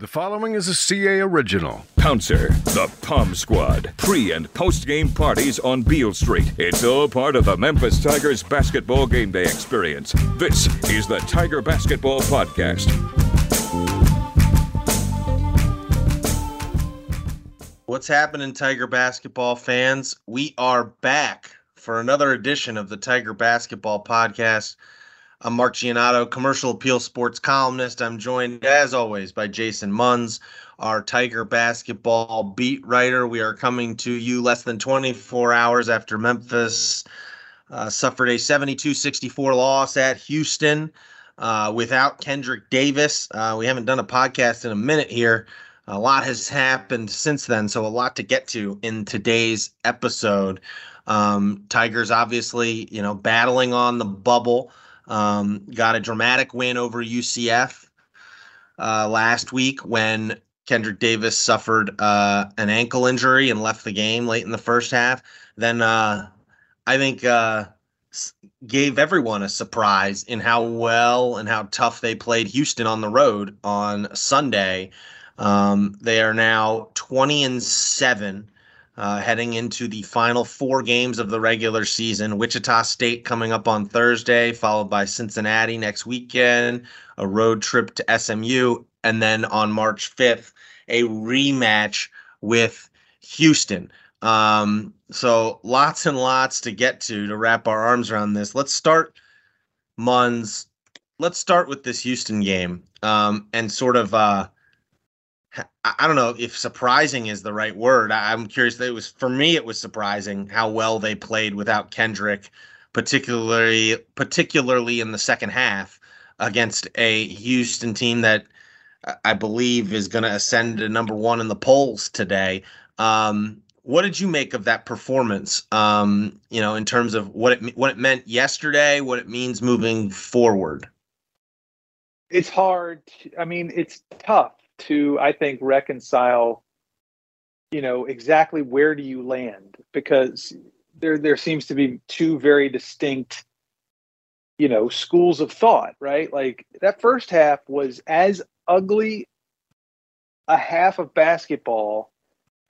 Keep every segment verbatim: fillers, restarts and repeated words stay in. The following is a C A original. Pouncer, the Pom Squad. Pre- and post-game parties on Beale Street. It's all part of the Memphis Tigers basketball game day experience. This is the Tiger Basketball Podcast. What's happening, Tiger basketball fans? We are back for another edition of the Tiger Basketball Podcast. I'm Mark Giannato, Commercial Appeal sports columnist. I'm joined, as always, by Jason Munns, our Tiger basketball beat writer. We are coming to you less than twenty-four hours after Memphis uh, suffered a seventy-two sixty-four loss at Houston uh, without Kendrick Davis. Uh, we haven't done a podcast in a minute here. A lot has happened since then, so a lot to get to in today's episode. Um, Tigers, obviously, you know, battling on the bubble. Um, got a dramatic win over U C F uh, last week when Kendrick Davis suffered uh, an ankle injury and left the game late in the first half. Then uh, I think uh, gave everyone a surprise in how well and how tough they played Houston on the road on Sunday. Um, they are now twenty and seven. Uh, heading into the final four games of the regular season. Wichita State coming up on Thursday, followed by Cincinnati next weekend, a road trip to S M U, and then on March fifth, a rematch with Houston. Um, so lots and lots to get to to wrap our arms around this. Let's start, Munns, let's start with this Houston game um, and sort of uh, – I don't know if surprising is the right word. I'm curious. That it was, for me, it was surprising how well they played without Kendrick, particularly particularly in the second half against a Houston team that I believe is going to ascend to number one in the polls today. Um, what did you make of that performance? Um, you know, in terms of what it what it meant yesterday, what it means moving forward. It's hard. I mean, it's tough to, I think, reconcile, you know, exactly where do you land, because there there seems to be two very distinct, you know, schools of thought, right? Like, that first half was as ugly a half of basketball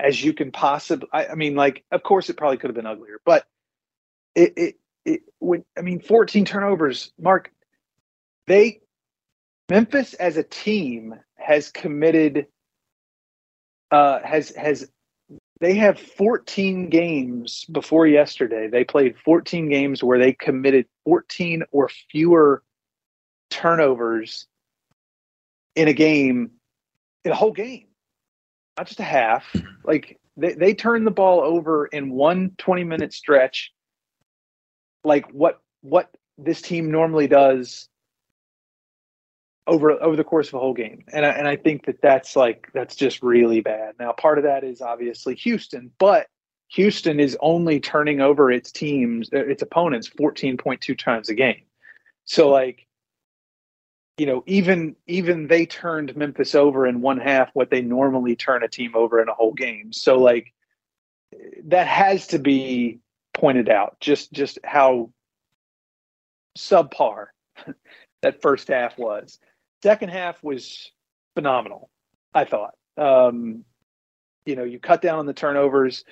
as you can possibly, I, I mean, like, of course it probably could have been uglier, but it, it, it would, I mean, fourteen turnovers, Mark, they, Memphis as a team has committed, uh, has, has, they have fourteen games before yesterday. They played fourteen games where they committed fourteen or fewer turnovers in a game, in a whole game, not just a half. Like, they, they turned the ball over in one twenty minute stretch. Like what, what this team normally does over over the course of a whole game. And I, and I think that that's like, that's just really bad. Now, part of that is obviously Houston, but Houston is only turning over its teams, its opponents fourteen point two times a game. So like, you know, even, even they turned Memphis over in one half what they normally turn a team over in a whole game. So like, that has to be pointed out, just, just how subpar that first half was. Second half was phenomenal, I thought. Um, you know, you cut down on the turnovers.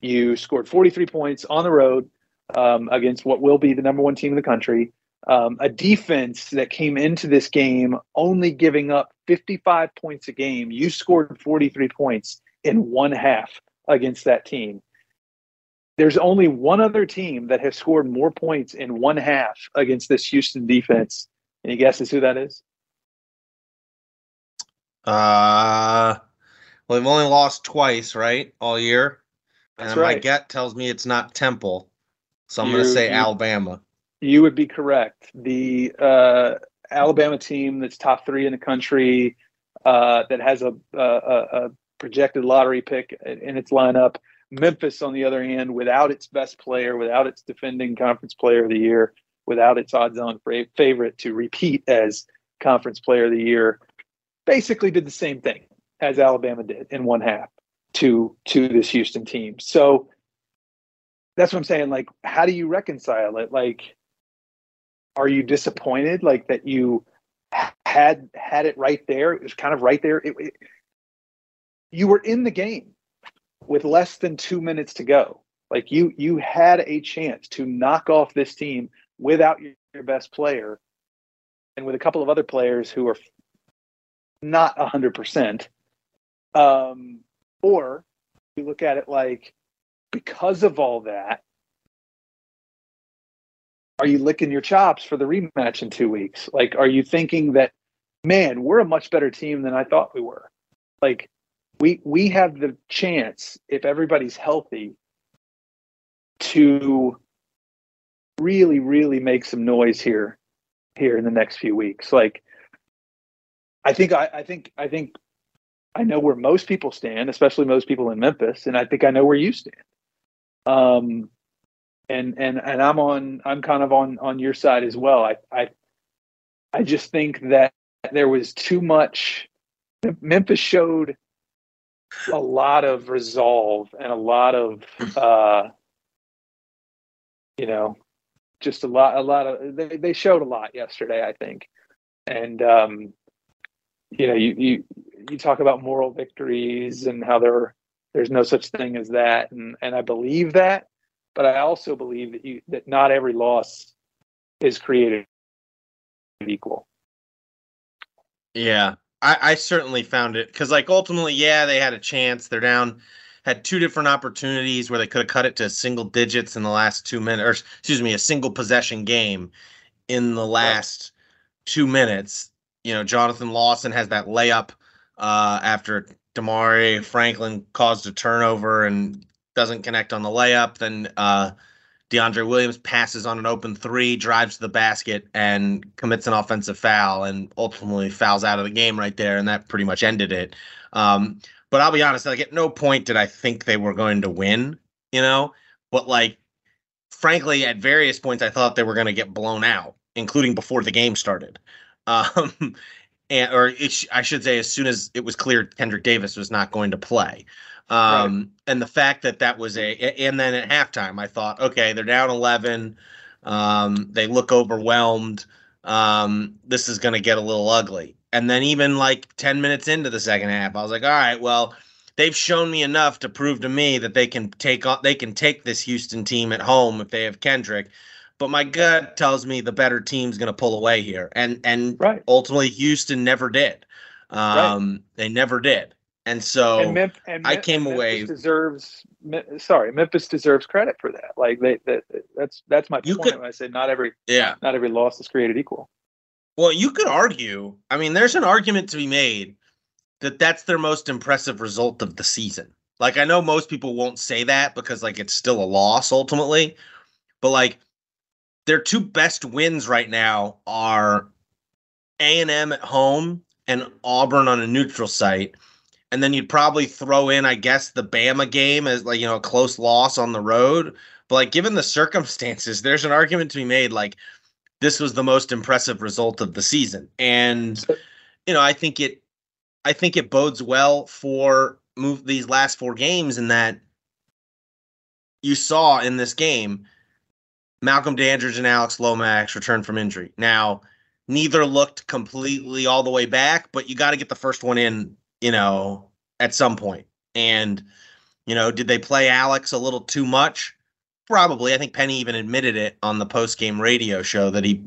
You scored forty-three points on the road um, against what will be the number one team in the country. Um, a defense that came into this game only giving up fifty-five points a game. You scored forty-three points in one half against that team. There's only one other team that has scored more points in one half against this Houston defense. Any guesses who that is? Uh, well, they've only lost twice, right, all year? That's and right. My gut tells me it's not Temple, so I'm you, going to say you, Alabama. You would be correct. The uh, Alabama team that's top three in the country, uh, that has a, a, a projected lottery pick in its lineup. Memphis, on the other hand, without its best player, without its defending conference player of the year, without its odds-on favorite to repeat as conference player of the year, basically did the same thing as Alabama did in one half to to this Houston team. So that's what I'm saying. Like, how do you reconcile it? Like, are you disappointed? Like that you had had it right there. It was kind of right there. It, it, you were in the game with less than two minutes to go. Like you you had a chance to knock off this team without your, your best player and with a couple of other players who are not one hundred percent. Um, or you look at it like, because of all that, are you licking your chops for the rematch in two weeks? Like, are you thinking that, man, we're a much better team than I thought we were? Like, we we have the chance, if everybody's healthy, to really, really make some noise here, here in the next few weeks. Like, I think, I, I think, I think, I know where most people stand, especially most people in Memphis, and I think I know where you stand. Um, and and and I'm on, I'm kind of on on your side as well. I I, I just think that there was too much. Memphis showed a lot of resolve and a lot of, uh, you know, just a lot, a lot of. They they showed a lot yesterday, I think, and. Um, You know, you, you you talk about moral victories and how there there's no such thing as that, and, and I believe that, but I also believe that you that not every loss is created equal. Yeah, I, I certainly found it because, like, ultimately, yeah, they had a chance. They're down, had two different opportunities where they could have cut it to single digits in the last two minutes, or excuse me, a single possession game in the last right. two minutes. You know, Jonathan Lawson has that layup uh, after DeMari Franklin caused a turnover and doesn't connect on the layup. Then uh, DeAndre Williams passes on an open three, drives to the basket, and commits an offensive foul and ultimately fouls out of the game right there. And that pretty much ended it. Um, but I'll be honest, like at no point did I think they were going to win, you know, but like, frankly, at various points, I thought they were going to get blown out, including before the game started. Um, and, or it, I should say, as soon as it was clear Kendrick Davis was not going to play. Um, right. And the fact that that was a, and then at halftime, I thought, okay, they're down eleven. Um, they look overwhelmed. Um, this is going to get a little ugly. And then even like ten minutes into the second half, I was like, all right, well, they've shown me enough to prove to me that they can take on, they can take this Houston team at home if they have Kendrick. But my gut tells me the better team's going to pull away here. And and right. ultimately, Houston never did. Um, right. They never did. And so and Mem- and I came Memphis away. Deserves, sorry, Memphis deserves credit for that. Like they, that, that's that's my you point could, when I said not every yeah. not every loss is created equal. Well, you could argue. I mean, there's an argument to be made that that's their most impressive result of the season. Like I know most people won't say that because like it's still a loss ultimately, but like. Their two best wins right now are A and M at home and Auburn on a neutral site. And then you'd probably throw in, I guess, the Bama game as like, you know, a close loss on the road. But like given the circumstances, there's an argument to be made like this was the most impressive result of the season. And you know, I think it I think it bodes well for move these last four games in that you saw in this game. Malcolm Dandridge and Alex Lomax returned from injury. Now, neither looked completely all the way back, but you got to get the first one in, you know, at some point. And, you know, did they play Alex a little too much? Probably. I think Penny even admitted it on the post-game radio show that he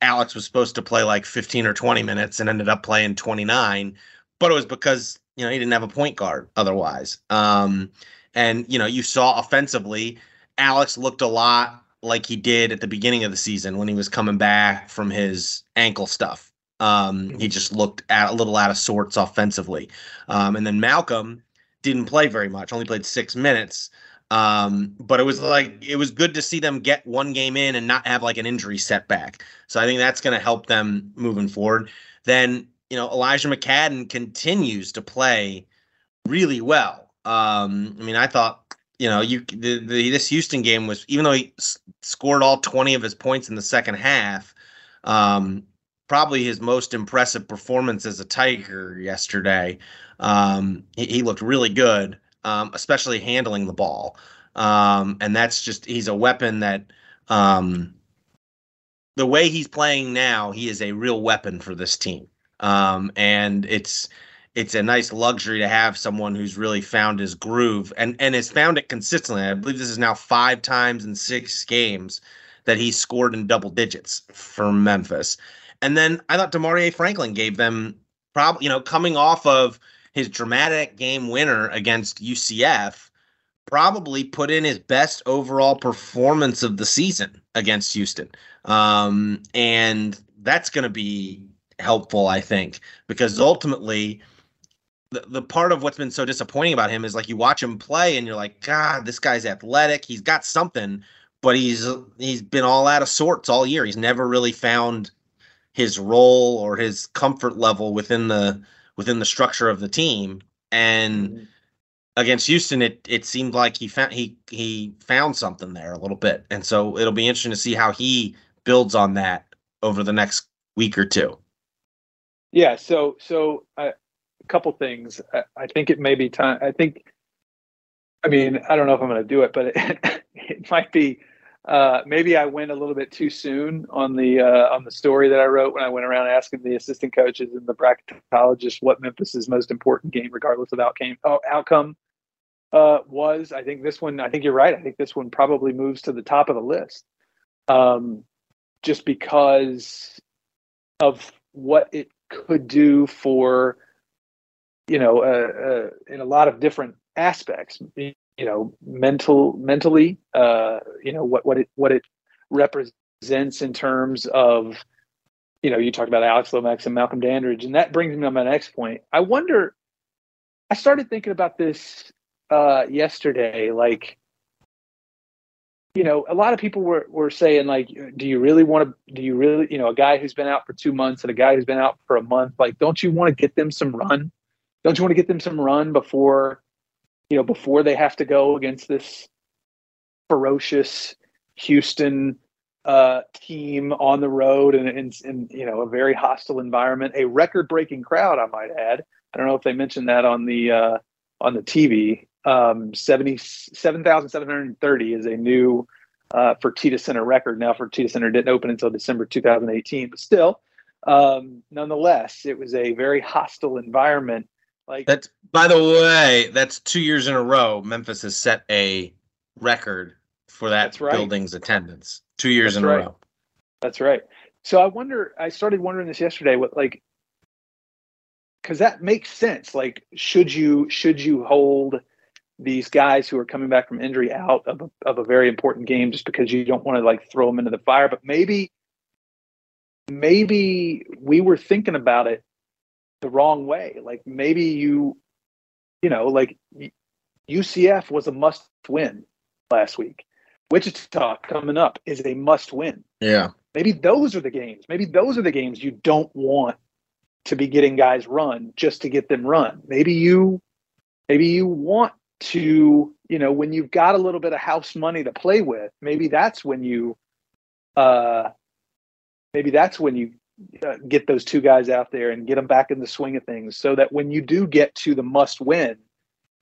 Alex was supposed to play like fifteen or twenty minutes and ended up playing twenty-nine, but it was because, you know, he didn't have a point guard otherwise. Um, and, you know, you saw offensively, Alex looked a lot like he did at the beginning of the season when he was coming back from his ankle stuff. Um, he just looked at a little out of sorts offensively. Um, and then Malcolm didn't play very much, only played six minutes. Um, but it was like, it was good to see them get one game in and not have like an injury setback. So I think that's going to help them moving forward. Then you know, Elijah McCadden continues to play really well. Um, I mean, I thought, you know, you the, the this Houston game was, even though he s- scored all twenty of his points in the second half, um, probably his most impressive performance as a Tiger yesterday. Um, he, he looked really good, um, especially handling the ball. Um, and that's just, he's a weapon that, um, the way he's playing now, he is a real weapon for this team. Um, and it's, it's a nice luxury to have someone who's really found his groove and, and has found it consistently. I believe this is now five times in six games that he scored in double digits for Memphis. And then I thought DeMari Franklin gave them probably, you know, coming off of his dramatic game winner against U C F, probably put in his best overall performance of the season against Houston. Um, and that's going to be helpful, I think, because ultimately the, the part of what's been so disappointing about him is, like, you watch him play and you're like, God, this guy's athletic. He's got something, but he's, he's been all out of sorts all year. He's never really found his role or his comfort level within the, within the structure of the team. And mm-hmm. Against Houston, it it seemed like he found he he found something there a little bit, and so it'll be interesting to see how he builds on that over the next week or two. Yeah, so so uh, a couple things. I, I think it may be time. I think, I mean, I don't know if I'm going to do it, but it, it might be. Uh, maybe I went a little bit too soon on the uh, on the story that I wrote when I went around asking the assistant coaches and the bracketologists what Memphis's most important game, regardless of outcome, outcome uh, was. I think this one. I think you're right. I think this one probably moves to the top of the list, um, just because of what it could do for, you know, uh, uh, in a lot of different aspects. You know, mental, mentally, uh, you know, what, what it what it represents in terms of, you know, you talked about Alex Lomax and Malcolm Dandridge, and that brings me to my next point. I wonder, I started thinking about this uh, yesterday. Like, you know, a lot of people were, were saying, like, do you really want to, do you really, you know, a guy who's been out for two months and a guy who's been out for a month, like, don't you want to get them some run? Don't you want to get them some run before, you know, before they have to go against this ferocious Houston uh, team on the road and, and, and, you know, a very hostile environment, a record-breaking crowd, I might add. I don't know if they mentioned that on the uh, on the T V. Um, seventy-seven thousand seven hundred thirty is a new uh, Fertitta Center record. Now, Fertitta Center didn't open until December two thousand eighteen, but still, um, nonetheless, it was a very hostile environment. Like, that's, by the way, that's two years in a row Memphis has set a record for that right. building's attendance. Two years that's in right. a row. That's right. So I wonder, I started wondering this yesterday, what, like, because that makes sense. Like, should you should you hold these guys who are coming back from injury out of a, of a very important game just because you don't want to, like, throw them into the fire? But maybe, maybe we were thinking about it the wrong way. Like, maybe you, you know, like, U C F was a must win last week. Wichita coming up is a must win. Yeah. Maybe those are the games. Maybe those are the games you don't want to be getting guys run just to get them run. Maybe you, maybe you want to, you know, when you've got a little bit of house money to play with, maybe that's when you, uh, maybe that's when you, get those two guys out there and get them back in the swing of things so that when you do get to the must win,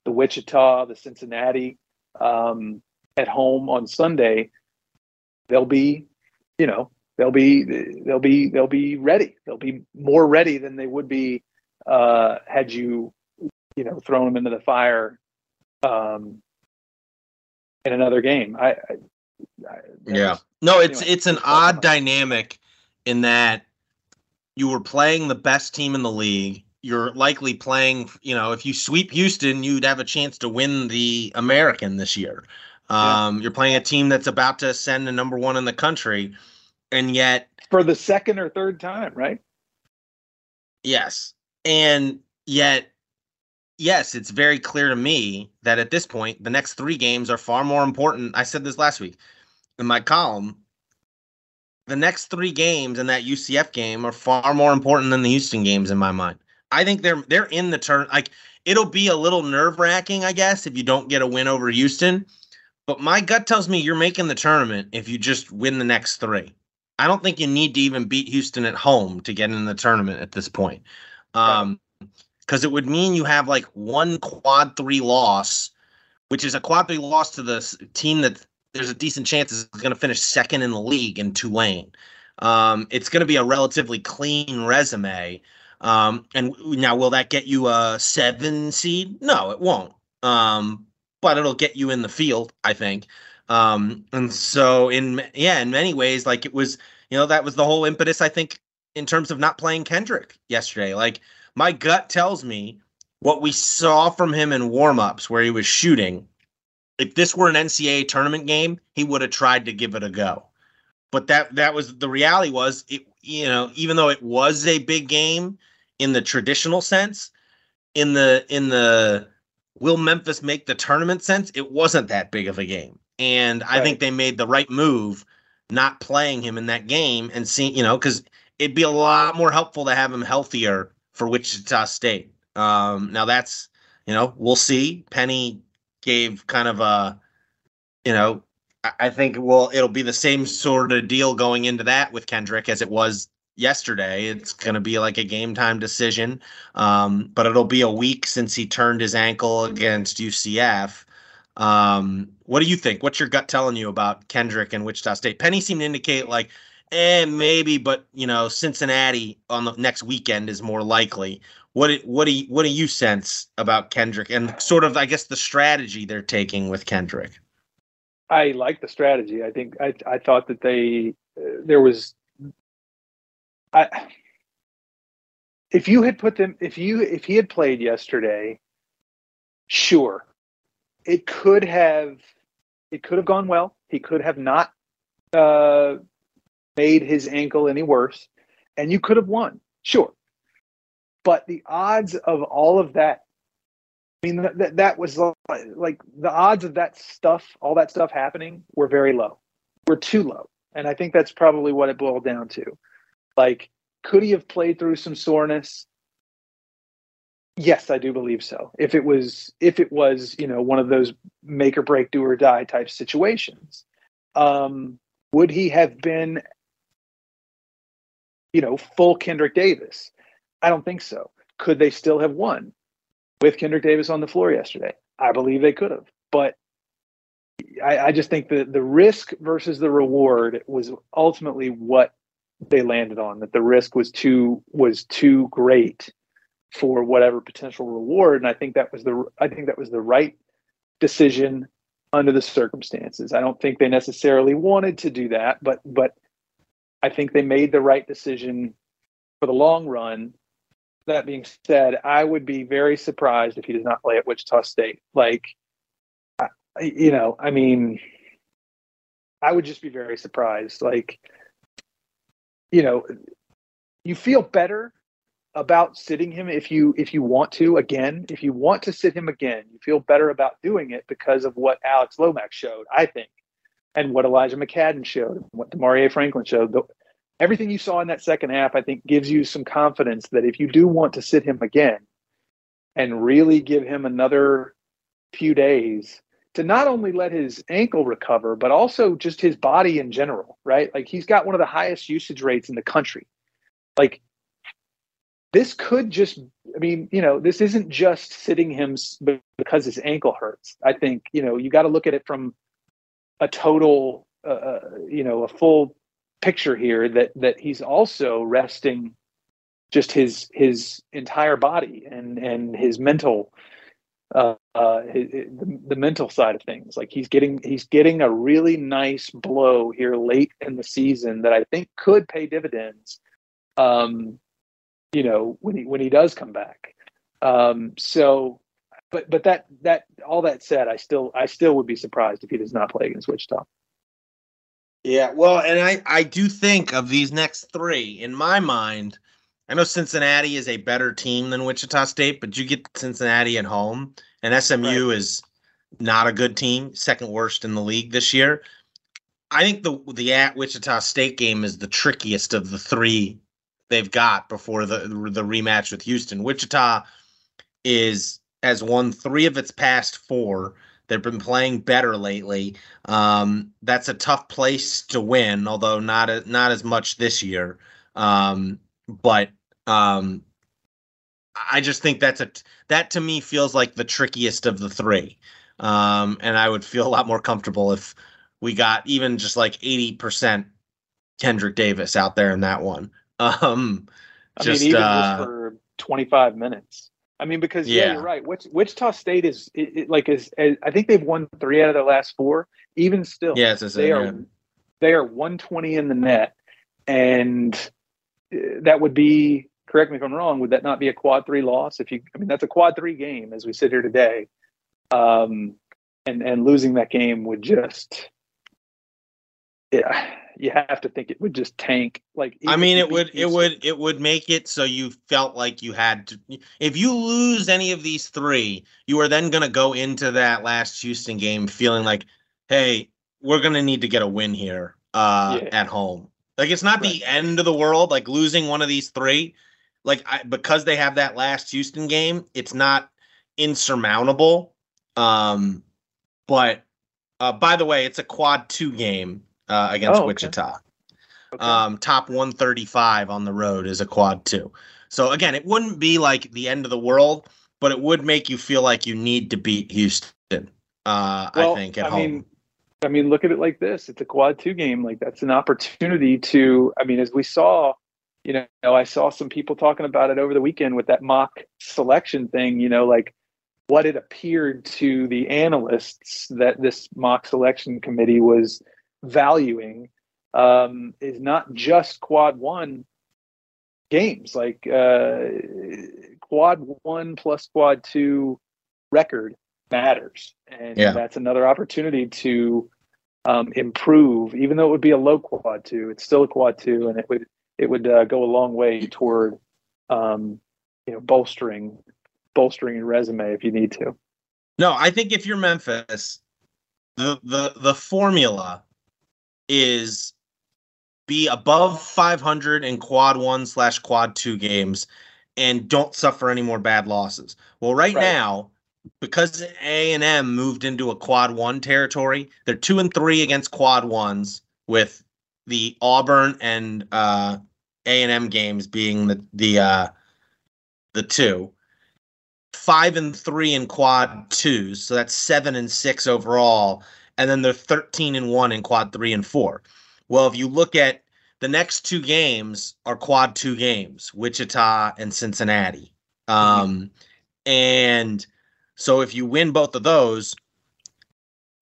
the Wichita, the Cincinnati, um, at home on Sunday, they'll be, you know, they'll be, they'll be, they'll be ready. They'll be more ready than they would be, uh, had you, you know, thrown them into the fire, um, in another game. I, I, I yeah, was, no, it's, anyway, it's an odd dynamic in that, you were playing the best team in the league. You're likely playing, you know, if you sweep Houston, you'd have a chance to win the American this year. Um, yeah. You're playing a team that's about to ascend to number one in the country. And yet for the second or third time, right? Yes. And yet, yes, it's very clear to me that at this point, the next three games are far more important. I said this last week in my column the next three games and that U C F game are far more important than the Houston games in my mind. I think they're they're in the turn. Like, it'll be a little nerve wracking, I guess, if you don't get a win over Houston. But my gut tells me you're making the tournament if you just win the next three. I don't think you need to even beat Houston at home to get in the tournament at this point, um, because it would mean you have like one quad three loss, which is a quad three loss to the team that there's a decent chance is going to finish second in the league in Tulane. Um, it's going to be a relatively clean resume. Um, and now, will that get you a seven seed? No, it won't. Um, but it'll get you in the field, I think. Um, and so in, yeah, in many ways, like it was, you know, that was the whole impetus, I think, in terms of not playing Kendrick yesterday. Like, my gut tells me what we saw from him in warmups where he was shooting. If this were an N C A A tournament game, he would have tried to give it a go. But that, that was the reality was it, you know, even though it was a big game in the traditional sense, in the, in the, will Memphis make the tournament sense? It wasn't that big of a game. And I right. think they made the right move not playing him in that game and seeing, you know, because it'd be a lot more helpful to have him healthier for Wichita State. Um, now that's, you know, we'll see. Penny gave kind of a, you know, I, I think well, it'll be the same sort of deal going into that with Kendrick as it was yesterday. It's going to be like a game time decision, um, but it'll be a week since he turned his ankle against U C F. Um, what do you think? What's your gut telling you about Kendrick and Wichita State? Penny seemed to indicate like, eh, maybe, but you know, Cincinnati on the next weekend is more likely. What, what do you, what do you sense about Kendrick and sort of, I guess, the strategy they're taking with Kendrick? I like the strategy. I think I, I thought that they, uh, there was, I, if you had put them, if you, if he had played yesterday, sure. It could have, it could have gone well. He could have not uh, made his ankle any worse, and you could have won, sure. But the odds of all of that, I mean, that that was like, like the odds of that stuff, all that stuff happening, were very low, were too low, and I think that's probably what it boiled down to. Like, could he have played through some soreness? Yes, I do believe so. If it was, if it was, you know, one of those make or break, do or die type situations, um, would he have been, you know, full Kendrick Davis? I don't think so. Could they still have won with Kendrick Davis on the floor yesterday? I believe they could have, but I, I just think that the risk versus the reward was ultimately what they landed on. That the risk was too was too great for whatever potential reward, and I think that was the I think that was the right decision under the circumstances. I don't think they necessarily wanted to do that, but but I think they made the right decision for the long run. That being said, I would be very surprised if he does not play at Wichita State. Like, you know, I mean, I would just be very surprised. Like, you know, you feel better about sitting him if you if you want to again if you want to sit him again you feel better about doing it because of what Alex Lomax showed, I think, and what Elijah McCadden showed, what DeMari Franklin showed. The, everything you saw in that second half, I think, gives you some confidence that if you do want to sit him again and really give him another few days to not only let his ankle recover but also just his body in general, right? Like, he's got one of the highest usage rates in the country. Like, this could just, I mean, you know, this isn't just sitting him because his ankle hurts. I think, you know, you got to look at it from a total, uh, you know, a full picture here that that he's also resting just his his entire body and, and his mental, uh, uh, his, the, the mental side of things. Like, he's getting, he's getting a really nice blow here late in the season that I think could pay dividends. Um, you know, when he, when he does come back. Um, so, but, but that, that, all that said, I still, I still would be surprised if he does not play against Wichita. Yeah. Well, and I, I do think of these next three in my mind. I know Cincinnati is a better team than Wichita State, but you get Cincinnati at home, and S M U right. is not a good team, second worst in the league this year. I think the the at Wichita State game is the trickiest of the three they've got before the the rematch with Houston. Wichita is has won three of its past four. They've been playing better lately. Um, that's a tough place to win, although not a, not as much this year. Um, but um, I just think that's a that to me feels like the trickiest of the three, um, and I would feel a lot more comfortable if we got even just like eighty percent Kendrick Davis out there in that one. Um, I just, mean, even uh, just for twenty-five minutes. I mean, because yeah, yeah you're right. Wich- Wichita State is it, it, like is, is. I think they've won three out of their last four. Even still, yeah, it's the same, they are yeah. they are one twenty in the net, and that would be. Correct me if I'm wrong. Would that not be a quad three loss? If you, I mean, that's a quad three game as we sit here today. Um, and and losing that game would just. Yeah, you have to think it would just tank. Like I mean, it would, it would, it would make it so you felt like you had to. If you lose any of these three, you are then going to go into that last Houston game feeling like, hey, we're going to need to get a win here uh, yeah. at home. Like it's not right. the end of the world. Like losing one of these three, like I, because they have that last Houston game, it's not insurmountable. Um, but uh, by the way, it's a quad two game. Uh, against oh, okay. Wichita. Okay. Um, top one thirty-five on the road is a quad two. So, again, it wouldn't be like the end of the world, but it would make you feel like you need to beat Houston, uh, well, I think, at I home. Mean, I mean, look at it like this. It's a quad two game. Like, that's an opportunity to, I mean, as we saw, you know, I saw some people talking about it over the weekend with that mock selection thing, you know, like what it appeared to the analysts that this mock selection committee was valuing um is not just quad one games, like uh quad one plus quad two record matters, and yeah. that's another opportunity to um improve. Even though it would be a low quad two, it's still a quad two, and it would it would uh, go a long way toward um you know bolstering bolstering your resume if you need to. No, I think if you're Memphis, the the the formula is be above five hundred in quad one slash quad two games and don't suffer any more bad losses. Well, right, right. now, because A and M moved into a quad one territory, they're two and three against quad ones, with the Auburn and uh, A and M games being the the uh, the two. Five and three in quad twos, so that's seven and six overall. And then they're thirteen and one in quad three and four. Well, if you look at the next two games are quad two games, Wichita and Cincinnati. Um, and so if you win both of those,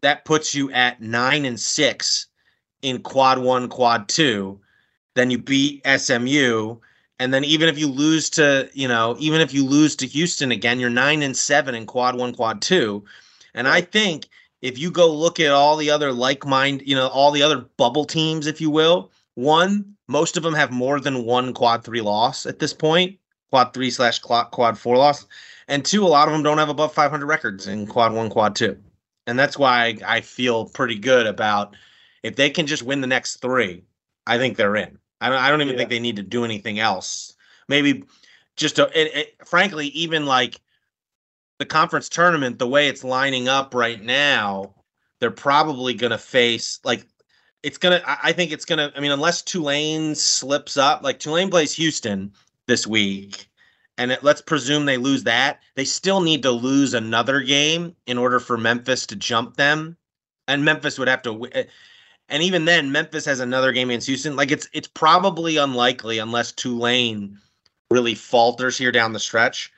that puts you at nine and six in quad one, quad two. Then you beat S M U. And then even if you lose to, you know, even if you lose to Houston again, you're nine and seven in quad one, quad two. And I think if you go look at all the other like mind, you know, all the other bubble teams, if you will, one, most of them have more than one quad three loss at this point, quad three slash quad four loss. And two, a lot of them don't have above five hundred records in quad one, quad two. And that's why I feel pretty good about if they can just win the next three, I think they're in. I don't, I don't even yeah. think they need to do anything else. Maybe just, to, it, it, frankly, even like, the conference tournament, the way it's lining up right now, they're probably going to face like it's going to I think it's going to I mean, unless Tulane slips up, like Tulane plays Houston this week, and it, let's presume they lose that. They still need to lose another game in order for Memphis to jump them. And Memphis would have to. And even then, Memphis has another game against Houston. Like it's it's probably unlikely, unless Tulane really falters here down the stretch,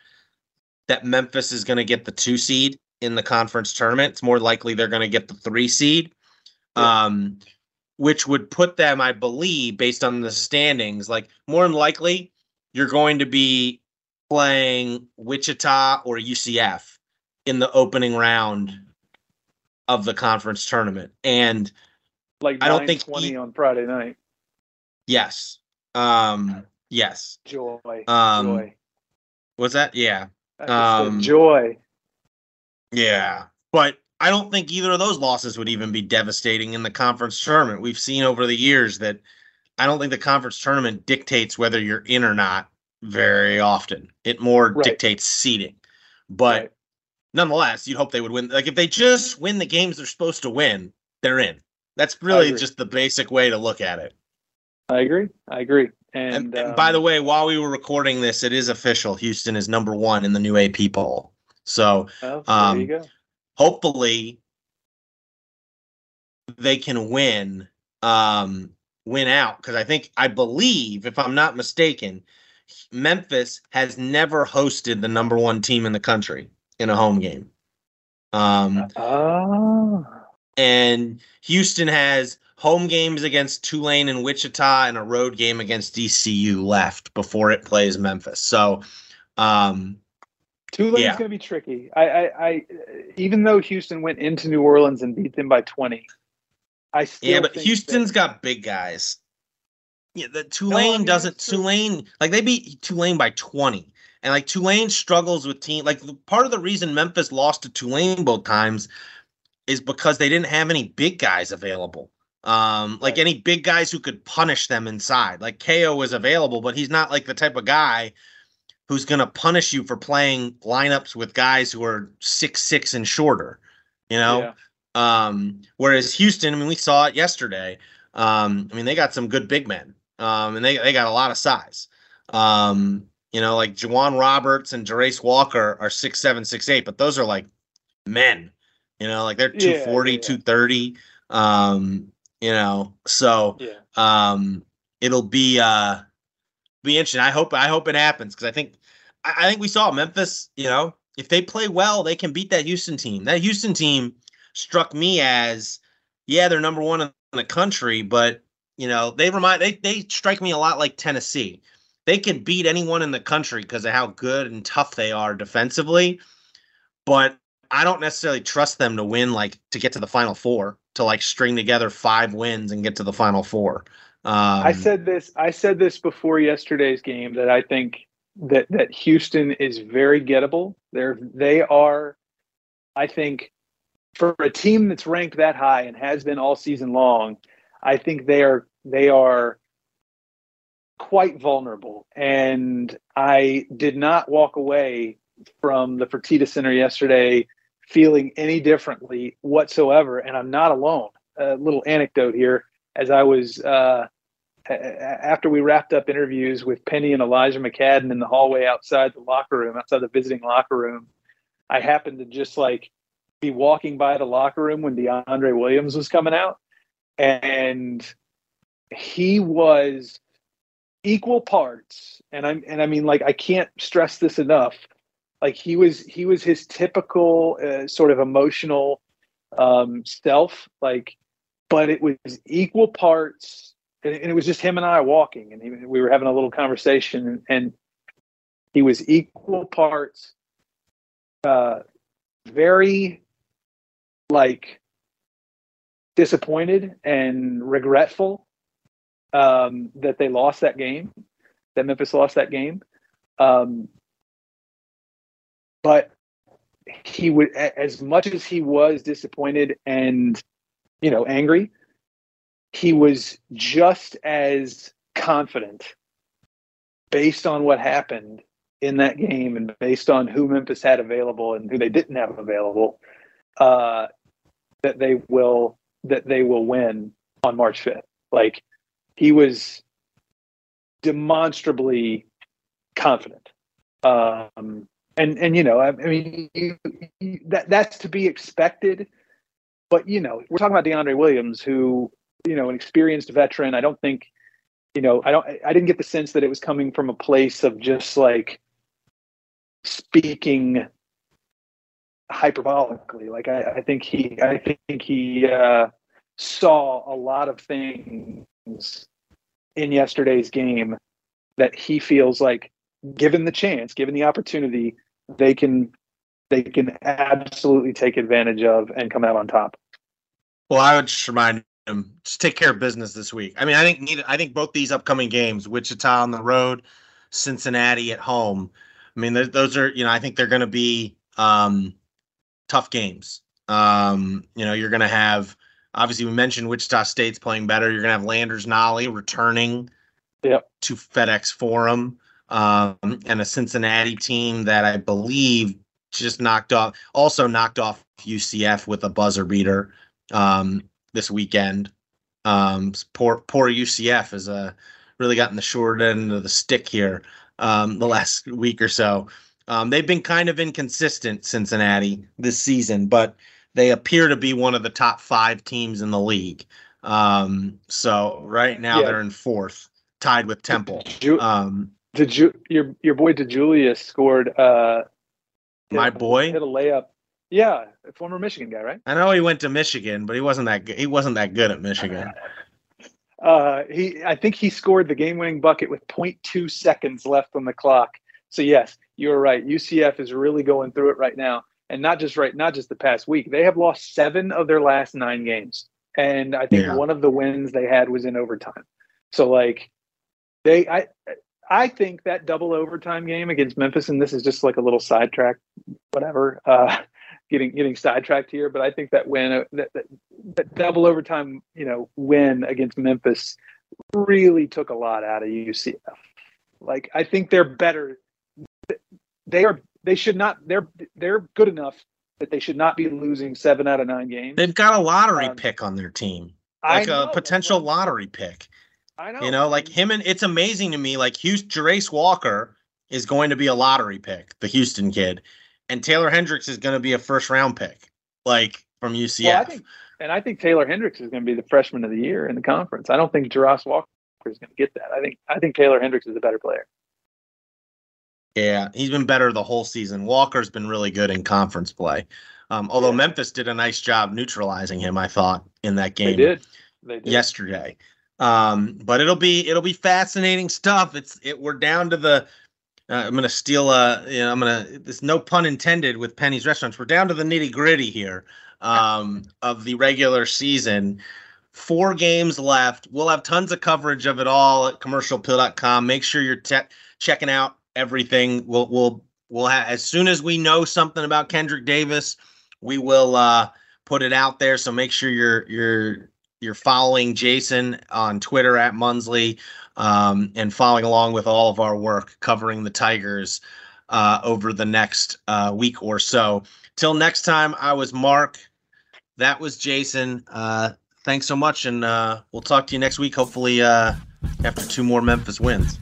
that Memphis is going to get the two seed in the conference tournament. It's more likely they're going to get the three seed, yeah. um, which would put them, I believe, based on the standings, like more than likely you're going to be playing Wichita or U C F in the opening round of the conference tournament. And like I don't think twenty e- on Friday night. Yes. Um, yes. Joy. Um, Joy. Was that? Yeah. Um, joy. Yeah. But I don't think either of those losses would even be devastating in the conference tournament. We've seen over the years that I don't think the conference tournament dictates whether you're in or not very often. It more right. dictates seeding. But right. nonetheless, you'd hope they would win. Like, if they just win the games they're supposed to win, they're in. That's really just the basic way to look at it. I agree. I agree. And, and, and um, by the way, while we were recording this, it is official. Houston is number one in the new A P poll. So oh, um, there you go. Hopefully they can win, um, win out. Because I think, I believe, if I'm not mistaken, Memphis has never hosted the number one team in the country in a home game. Um, oh. And Houston has home games against Tulane and Wichita and a road game against D C U left before it plays Memphis. So, um Tulane's yeah. going to be tricky. I, I, I, even though Houston went into New Orleans and beat them by twenty, I still yeah, but think Houston's that, got big guys. Yeah, the Tulane no, I mean, doesn't. Tulane like they beat Tulane by twenty, and like Tulane struggles with team. Like part of the reason Memphis lost to Tulane both times is because they didn't have any big guys available. Um, like right. any big guys who could punish them inside. Like K O is available, but he's not like the type of guy who's going to punish you for playing lineups with guys who are six, six and shorter, you know? Yeah. Um, whereas Houston, I mean, we saw it yesterday. Um, I mean, they got some good big men, um, and they, they got a lot of size. Um, you know, like Jawan Roberts and Jarace Walker are six, seven, six, eight, but those are like men, you know, like they're two forty, yeah, yeah. two thirty. Um, you know, so, yeah. um, it'll be, uh, be interesting. I hope, I hope it happens. Cause I think, I think we saw Memphis, you know, if they play well, they can beat that Houston team. That Houston team struck me as, yeah, they're number one in the country, but you know, they remind, they, they strike me a lot like Tennessee. They can beat anyone in the country because of how good and tough they are defensively, but I don't necessarily trust them to win, like to get to the Final Four, to like string together five wins and get to the Final Four. Um, I said this. I said this before yesterday's game that I think that that Houston is very gettable. They're they are, I think, for a team that's ranked that high and has been all season long, I think they are they are quite vulnerable. And I did not walk away from the Fertitta Center yesterday feeling any differently whatsoever, and I'm not alone. A little anecdote here. As I was, uh, after we wrapped up interviews with Penny and Elijah McCadden in the hallway outside the locker room, outside the visiting locker room, I happened to just like be walking by the locker room when DeAndre Williams was coming out. And he was equal parts. And I'm, and I mean, like, I can't stress this enough. Like he was, he was his typical uh, sort of emotional um, self, like, but it was equal parts, and it was just him and I walking, and we were having a little conversation, and he was equal parts, uh, very, like, disappointed and regretful um, that they lost that game, that Memphis lost that game. Um, but he would, as much as he was disappointed and you know, angry, he was just as confident based on what happened in that game and based on who Memphis had available and who they didn't have available, uh, that they will, that they will win on March fifth. Like he was demonstrably confident. Um, and, and, you know, I, I mean, you, you, that that's to be expected. But, you know, we're talking about DeAndre Williams, who, you know, an experienced veteran. I don't think, you know, I don't, I didn't get the sense that it was coming from a place of just like speaking hyperbolically. Like, I, I think he, I think he uh, saw a lot of things in yesterday's game that he feels like, given the chance, given the opportunity, they can. they can absolutely take advantage of and come out on top. Well, I would just remind them, just take care of business this week. I mean, I think need, I think both these upcoming games, Wichita on the road, Cincinnati at home, I mean, those are, you know, I think they're going to be um, tough games. Um, you know, you're going to have, obviously we mentioned Wichita State's playing better. You're going to have Landers Nolly returning yep. to FedEx Forum, um, and a Cincinnati team that I believe just knocked off, also knocked off U C F with a buzzer beater um, this weekend. Um, poor, poor U C F has uh, really gotten the short end of the stick here um, the last week or so. Um, they've been kind of inconsistent, Cincinnati, this season, but they appear to be one of the top five teams in the league. Um, so right now yeah. they're in fourth, tied with Temple. Did you, um, did you your your boy DeJulius scored? Uh, my hit, boy hit a layup. Yeah, former Michigan guy, right? I know he went to Michigan, but he wasn't that good. He wasn't that good at Michigan. Uh, he, I think he scored the game-winning bucket with zero point two seconds left on the clock. So yes, you're right. U C F is really going through it right now, and not just right, not just the past week. They have lost seven of their last nine games, and I think yeah. one of the wins they had was in overtime. So like, they, I, I think that double overtime game against Memphis, and this is just like a little sidetrack, whatever. Uh, Getting getting sidetracked here, but I think that win, that, that, that double overtime, you know, win against Memphis really took a lot out of U C F. Like, I think they're better. They are. They should not. They're they're good enough that they should not be losing seven out of nine games. They've got a lottery um, pick on their team, like a potential lottery pick. I know. You know, like him, and it's amazing to me. Like Houston, Jarace Walker is going to be a lottery pick, the Houston kid. And Taylor Hendricks is going to be a first-round pick, like, from U C F. Well, I think, and I think Taylor Hendricks is going to be the freshman of the year in the conference. I don't think Jarace Walker is going to get that. I think I think Taylor Hendricks is a better player. Yeah, he's been better the whole season. Walker's been really good in conference play, um, although yeah. Memphis did a nice job neutralizing him, I thought, in that game they did. They did. yesterday. Um, but it'll be it'll be fascinating stuff. It's it we're down to the. Uh, I'm going to steal, uh, you know, I'm going to, there's no pun intended with Penny's Restaurants. We're down to the nitty gritty here um, of the regular season. Four games left. We'll have tons of coverage of it all at commercial appeal dot com. Make sure you're te- checking out everything. We'll, we'll, we'll have, as soon as we know something about Kendrick Davis, we will uh, put it out there. So make sure you're, you're, you're following Jason on Twitter at Munsley. Um, and following along with all of our work covering the Tigers uh, over the next uh, week or so. Till next time, I was Mark. That was Jason. Uh, thanks so much, and uh, we'll talk to you next week, hopefully uh, after two more Memphis wins.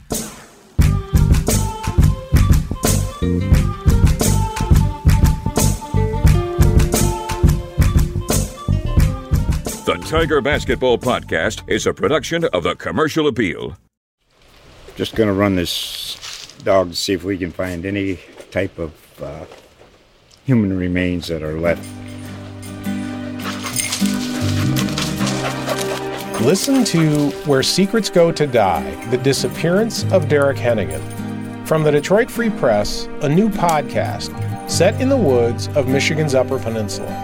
The Tiger Basketball Podcast is a production of the Commercial Appeal. Just going to run this dog to see if we can find any type of uh, human remains that are left. Listen to Where Secrets Go to Die, The Disappearance of Derek Hennigan. From the Detroit Free Press, a new podcast set in the woods of Michigan's Upper Peninsula.